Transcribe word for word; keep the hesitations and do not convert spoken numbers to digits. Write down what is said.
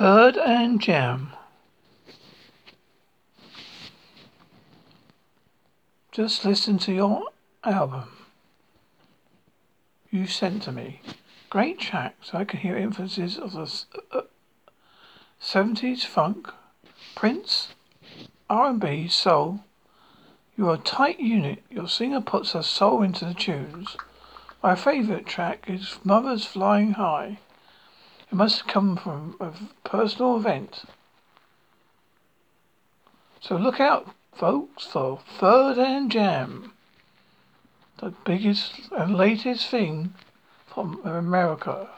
Third and jam. Just listen to your album you sent to me. Great track, so I can hear influences of the uh, seventies funk, Prince, R and B, soul. You're a tight unit. Your singer puts her soul into the tunes. My favourite track is Mother's Flying High. It must have come from a personal event. So look out, folks, for Third and Jam, the biggest and latest thing from America.